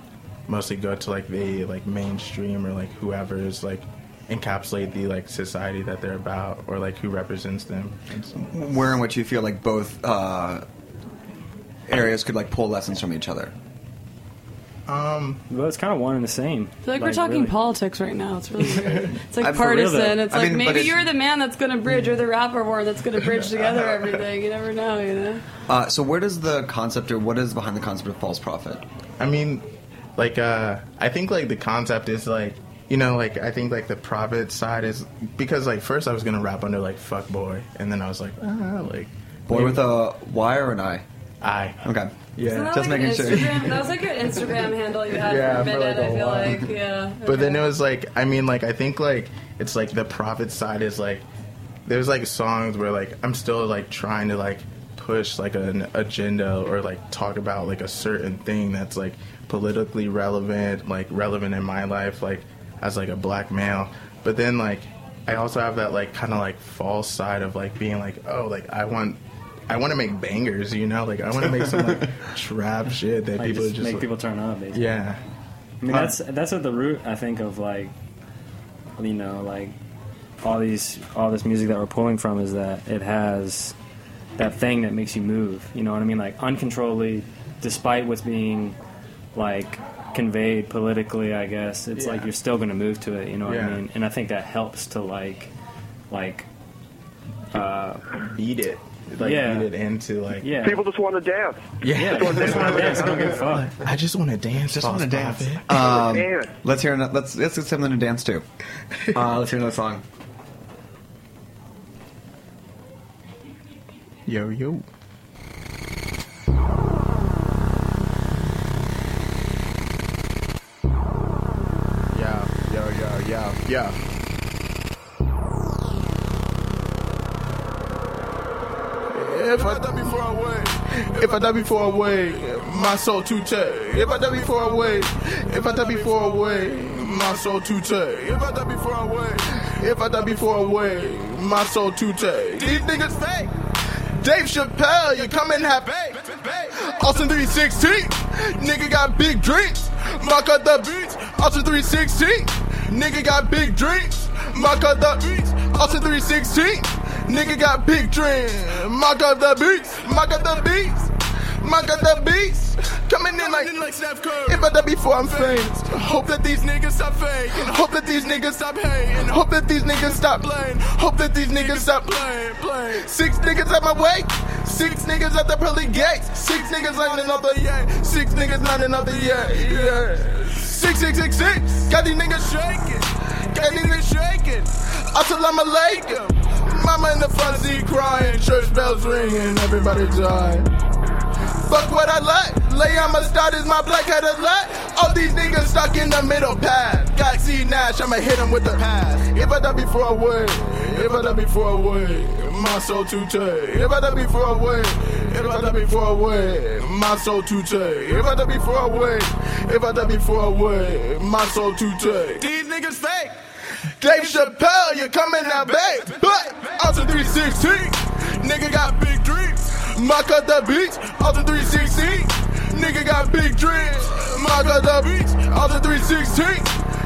mostly go to like the like mainstream or like whoever is like. Encapsulate the like society that they're about or like who represents them. Where in which you feel like both areas could like pull lessons from each other. Well, it's kind of one and the same. I feel like we're talking really. Politics right now. It's really weird. It's like partisan. It's like maybe you're the man that's going to bridge or the rapper war that's going to bridge together everything. You never know, you know? So where does the concept or what is behind the concept of False Prpht? I mean, like, I think like the concept is like you know, like, I think, like, the Prpht side is... Because, like, first I was going to rap under, like, fuck boy. And then I was like, like... Boy maybe. With a Y or an I? I. Okay. Yeah. That just like making sure. That was, like, your Instagram handle you had yeah, for a minute, I feel like. Yeah. Okay. But then it was, like... I mean, like, I think, like... It's, like, the Prpht side is, like... There's, like, songs where, like, I'm still, like, trying to, like, push, like, an agenda or, like, talk about, like, a certain thing that's, like, politically relevant, like, relevant in my life, like... as, like, a black male. But then, like, I also have that, like, kind of, like, false side of, like, being, like, oh, like, I want to make bangers, you know? Like, I want to make some, like, trap shit that like people just make like, people turn up, basically. Yeah. I mean, that's at the root, I think, of, like, you know, like, all this music that we're pulling from is that it has that thing that makes you move, you know what I mean? Like, uncontrollably, despite what's being, like... conveyed politically, I guess it's yeah. like you're still going to move to it, you know what yeah. I mean? And I think that helps to like beat it like, eat it into, like... Yeah. People just want to dance. Yeah. Just want to dance. I don't give a fuck. I just want to dance. Just want to dance. Let's get something to dance to. Let's hear another song. Yo, yo. Yeah. If I die before I wake, my soul too tight. If I die before I wake, my soul too tight. If I die before I wake, my soul too tight. These niggas fake. Dave Chappelle, you coming happy. Austin 316, nigga got big dreams. Mark up the beats. Austin 316. Nigga got big dreams, mark up the beats. Austin 316, nigga got big dreams. Mark up the beats, mark up the beats, mark up the beats. Coming in like Steph Curry. If I die before I'm famous, hope that these niggas stop faking. Hope that these niggas stop hating. Hope that these niggas stop playing. Hope that these niggas stop playing. Six niggas at my wake. Six niggas at the pearly gates. Six niggas lining up the yeah. Six niggas lining up the yeah. 6666, got these niggas shaking, Assalamu alaikum. Mama in the front seat crying, church bells ringing, everybody dying. Fuck what I like, Layama start is my black-headed light. All these niggas stuck in the middle path. Got C Nash, I'ma hit him with the pass. If I die before I wake, my soul too tight. If I die before I wake, my soul too tight. If I die before I wake, my soul too tight. These niggas fake. Dave Chappelle, you coming out big. But Austin 316, nigga got big dreams. Mark up the beats. Austin 316, nigga got big dreams. Mark up the beats. Austin 316,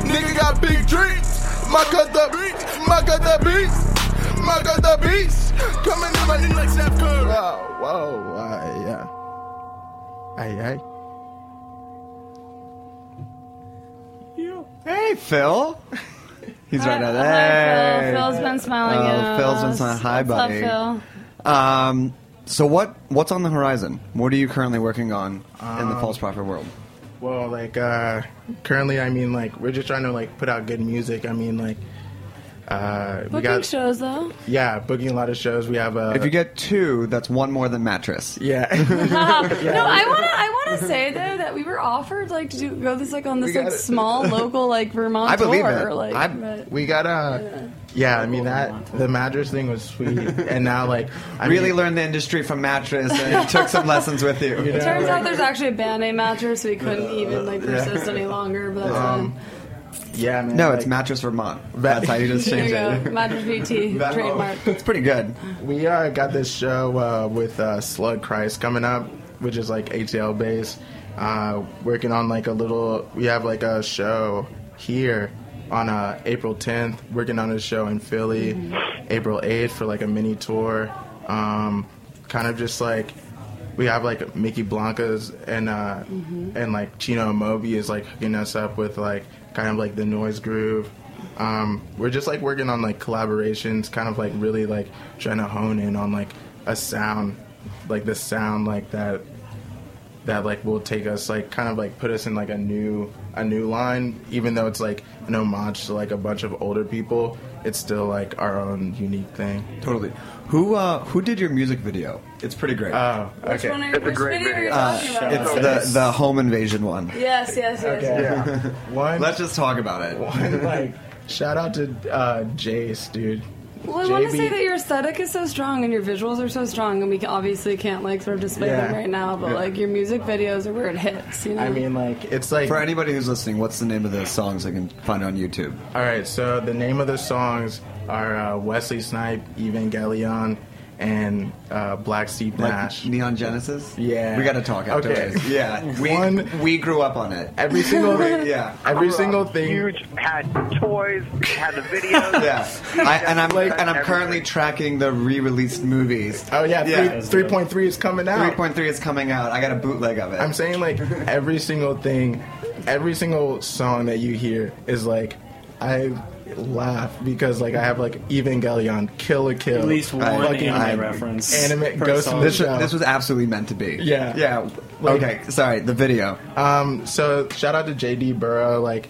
nigga got big dreams. Mark up the beats. Mark up the beats. Mark up the beats. Coming in like Steph Curry. Wow, wow, yeah. Aye. Hey, Phil. He's right out there. Phil. Phil's been smiling at us. Phil's been smiling. Hi, buddy. Love Phil. So what's on the horizon? What are you currently working on in the False Prpht world? Well, like, currently, I mean, like, we're just trying to, like, put out good music. I mean, like... booking we got shows, though. Yeah, booking a lot of shows. We have if you get two, that's one more than Mattress. Yeah. No, I wanna say though that we were offered like to go this like on this like small local like Vermont tour. I believe tour, it. Like, we got a. Yeah, I mean that the Mattress thing was sweet, and now like I really learned the industry from Mattress and took some lessons with you. It turns out there's actually a band named Mattress. We couldn't even like persist any longer, but that's fine. Yeah, man. No, like, it's Mattress Vermont. That's how you just change it. Mattress VT, trademark. It's pretty good. We got this show with Slug Christ coming up, which is like ATL based. Working on like we have like a show here on April 10th. Working on a show in Philly, April 8th for like a mini tour. Kind of just like we have like Mickey Blanca's and like Chino Moby is like hooking us up with like. Kind of like the noise groove. We're just like working on like collaborations, kind of like really like trying to hone in on like a sound, like the sound like that like will take us like kind of like put us in like a new line. Even though it's like an homage to like a bunch of older people, it's still like our own unique thing. Totally. Who did your music video? It's pretty great. Oh, okay. Which one it's a great video. It's the home invasion one. Yes. Okay. Yeah. One. Let's just talk about it. One, like, shout out to Jace, dude. Well, I want to say that your aesthetic is so strong and your visuals are so strong, and we obviously can't like sort of display them right now, but like your music videos are where it hits. You know? I mean, like it's like for anybody who's listening, what's the name of the songs they can find on YouTube? All right, so the name of the songs are Wesley Snipe, Evangelion, and Black Steve Nash. Like Neon Genesis? Yeah. We got to talk after this. Yeah. We grew up on it. Every single thing. Yeah. Every single thing. Huge. Had toys. Had the videos. Yeah. I'm currently tracking the re-released movies. Oh, yeah. 3.3 is coming out. 3.3 is coming out. I got a bootleg of it. I'm saying, like, every single thing, every single song that you hear is, like, I laugh because like I have like Evangelion, Kill la Kill, at least one anime reference, anime, Ghost in the Shell. This was absolutely meant to be. Yeah, yeah. Like, okay, sorry. The video. So shout out to JD Burrow. Like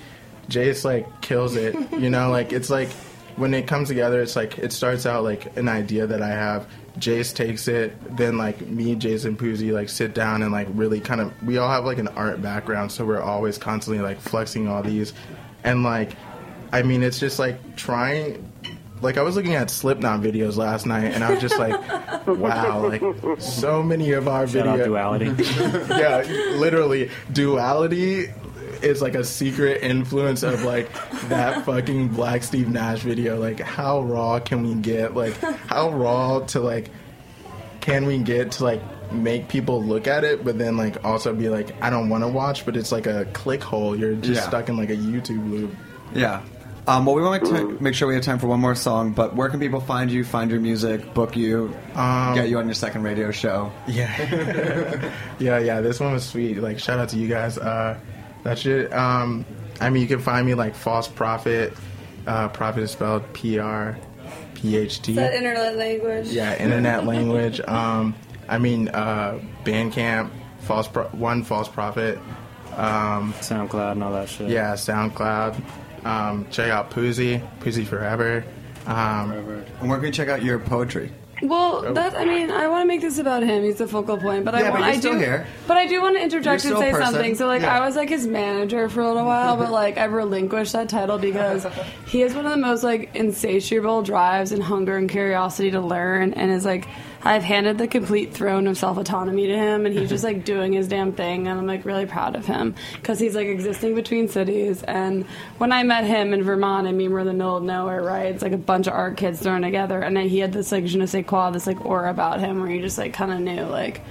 Jace like kills it. You know, like it's like when it comes together, it's like it starts out like an idea that I have. Jace takes it, then like me, Jace, and Poozy like sit down and like really kind of we all have like an art background, so we're always constantly like flexing all these, and like I mean it's just like trying. Like I was looking at Slipknot videos last night, and I was just like, wow, like so many of our videos. Duality. Yeah, literally duality. It's like a secret influence of like that fucking Black Steve Nash video. Like, how raw can we get? Like, how raw to like can we get to like make people look at it, but then like also be like, I don't want to watch, but it's like a click hole. You're just stuck in like a YouTube loop. Yeah. Well, we want to make sure we have time for one more song, but where can people find you, find your music, book you, get you on your second radio show? Yeah. yeah. This one was sweet. Like, shout out to you guys. That's it. I mean, you can find me like False Prpht. Prpht is spelled PRPHT. Is that internet language? Yeah, internet language. I mean, Bandcamp, False Prpht. SoundCloud and all that shit. Yeah, SoundCloud. Check out Poozy Forever. And we're going to check out your poetry. Well, I want to make this about him. He's the focal point, but I do want to interject and say something. So, I was like his manager for a little while, but like I relinquished that title because he has one of the most like insatiable drives and hunger and curiosity to learn, and is like I've handed the complete throne of self autonomy to him, and he's just like doing his damn thing, and I'm like really proud of him because he's like existing between cities. And when I met him in Vermont, I mean we're in the middle of nowhere, right? It's like a bunch of art kids thrown together, and he had this like je ne sais quoi, this like aura about him where you just like kind of knew like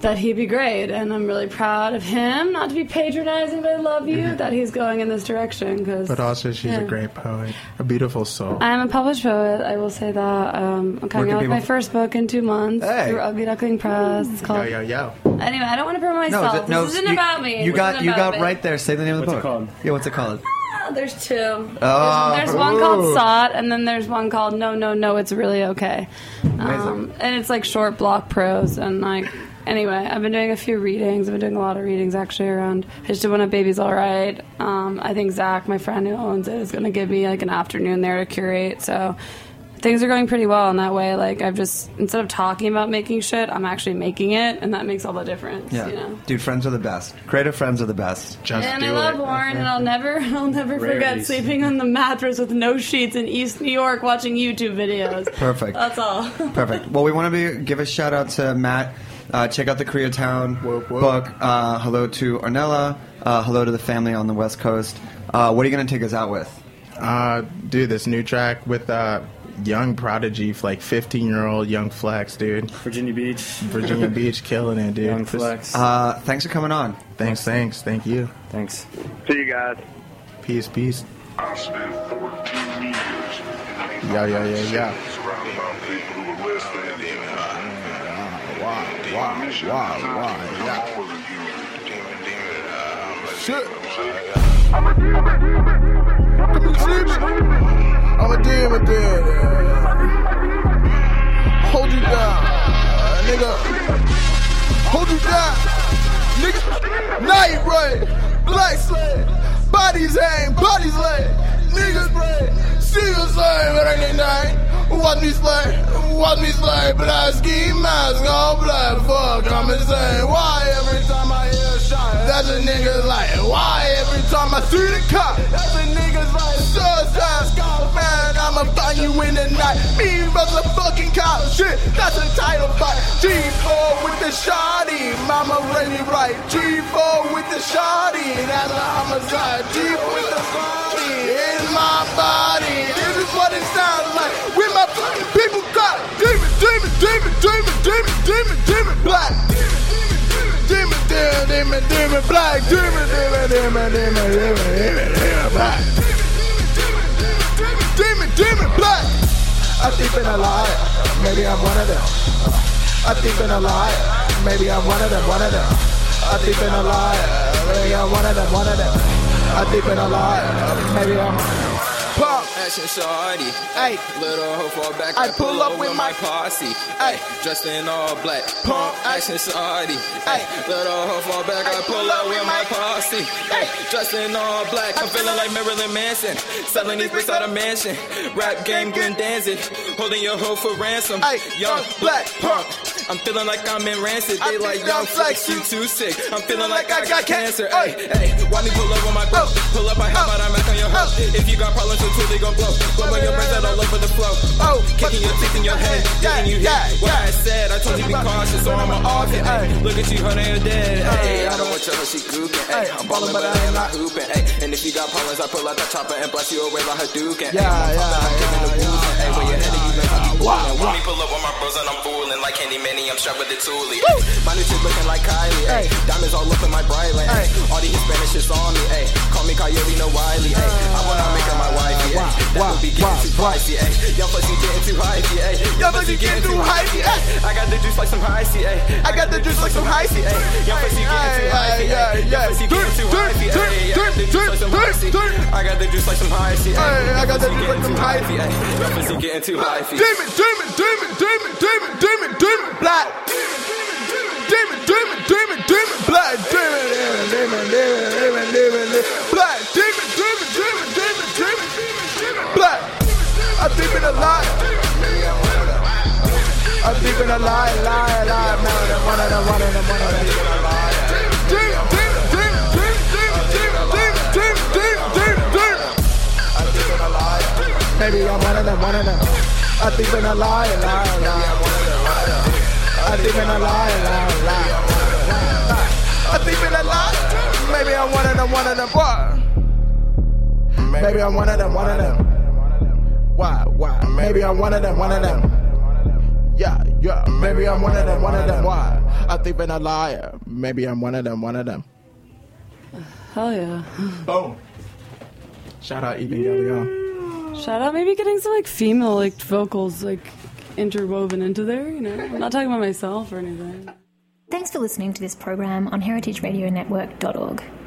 that he'd be great, and I'm really proud of him, not to be patronizing, but I love you that he's going in this direction cause, but also she's a great poet, a beautiful soul. I am a published poet, I will say that. I'm coming out with my first book in 2 months through Ugly Duckling Press. It's called anyway, I don't want to promote myself. This isn't about me. You got right there. Say the name of the book. What's it called? There's two. There's one called Sot, and then there's one called No, It's Really Okay. And it's like short block prose. And like, anyway, I've been doing a few readings. I've been doing a lot of readings actually around. I just did one of Baby's All Right. I think Zach, my friend who owns it, is going to give me like an afternoon there to curate. So things are going pretty well in that way. Like, I've just, instead of talking about making shit, I'm actually making it, and that makes all the difference. Yeah. You know? Dude, friends are the best. Creative friends are the best. Just and do it. And I love Warren, and I'll never forget sleeping on the mattress with no sheets in East New York watching YouTube videos. Perfect. That's all. Perfect. Well, we want to give a shout out to Matt. Check out the Koreatown book. Hello to Ornella. Hello to the family on the West Coast. What are you going to take us out with? Dude, this new track with young prodigy, like 15-year-old Young Flex, dude. Virginia Beach, killing it, dude. Young Flex. Thanks for coming on. Thanks. Thank you. Thanks. See you guys. Peace. I spent 14 years. Yeah. Surrounded by people who were less than you. Wow. Shit. I'm a demon. Can you see me? I'm a demon, dude. Hold you down, nigga. Hold you down, nigga. Night rain, black sled, bodies hang, bodies lay, niggas play, seagulls slay, but I ain't night. Watch me slay, but I ski mask on black. Fuck, I'm insane. Why every time I hear a shot, that's a nigga's life? Why every time I see the cop, that's a nigga's life? Suicide scar, man, I'ma find you in the night. Me, motherfucking cop, shit, that's a title fight. G4 with the shoddy, mama read me right. G4 with the shoddy, that's a homicide. G4 with the body, in my body. This is what it sounds like. With my fucking people caught. Demon, black. Demon, black. Demon, black. Demon black. I think in a lie, maybe I'm one of them. I think in a lie, maybe I'm one of them. I think in a lie, maybe I'm one of them. I deep in a lot. Maybe I'm pop. Action shawty. Ay. Little hoe fall back. I pull up with my posse. Ay. Dressed in all black. Pump. Action shawty. Ay. Little hoe fall back. I pull up with my posse. Ay. Dressed in all black. I'm feeling like Marilyn Manson. Selling these bricks out of mansion. Rap game Glenn Danzig. Holding your hoe for ransom. Ay. Young black. Pump. I'm feeling like I'm in rancid. They like Young Flex, you too sick. I'm feeling like I got cancer. Hey, hey, why me pull up on my bro? Pull up, I have out, I mask on your hoe. If you got problems, your tool, they gon' blow. Blow on your brains out all over the flow. Oh, kicking your teeth in your head. Getting you hit. What I said, I told you be cautious, so I'm an off it. Look at you, her ain't dead. Hey, I don't want your hoe, she goopin'. Hey, I'm ballin', but I am not hoopin'. Hey, and if you got problems, I pull out that chopper and blast you away like Hadouken. Yeah, I'm giving the booze. Hey, where your head are you making? Why me pull up on my bros and I'm fooling like Candy Manny. I'm strapped with the toolie. My new chick looking like Kylie. Ay. Diamonds all up in my bright lane. All these Hispanic shits on me. Ay. Call me Coyote, no Wiley. Ay. I wanna make her my wife. Ay. That would be getting too pricey. Ay. Y'all pussy getting too hypey. Ay. Y'all pussy getting too hypey. Ay. I got the juice like some high C. Ay. I got the juice like some high C. Ay. Y'all pussy getting too hypey. Ay. Y'all pussy getting too hypey. Ay. I got the juice like some high C. I got the juice like some high C. Ay. I got the juice like some high C. Ay. Y'all pussy getting too hypey. Demon, demon, demon, demon, demon, demon, demon, black. Demon, black demon, black demon, black. I'm deep in a lie. I'm deep in a lie. Maybe I'm one of them. I'm deep in a lie. I think in a lie. I think in a lie. Maybe I'm one of them. What? Maybe I'm one of them. Why? Maybe I'm one of them. Yeah. Maybe I'm one of them. Why? I think in a liar. Maybe I'm one of them. Hell yeah. Boom. Shout out Ethan Gallion. Shout out. Maybe getting some female vocals interwoven into there, I'm not talking about myself or anything. Thanks for listening to this program on heritageradionetwork.org.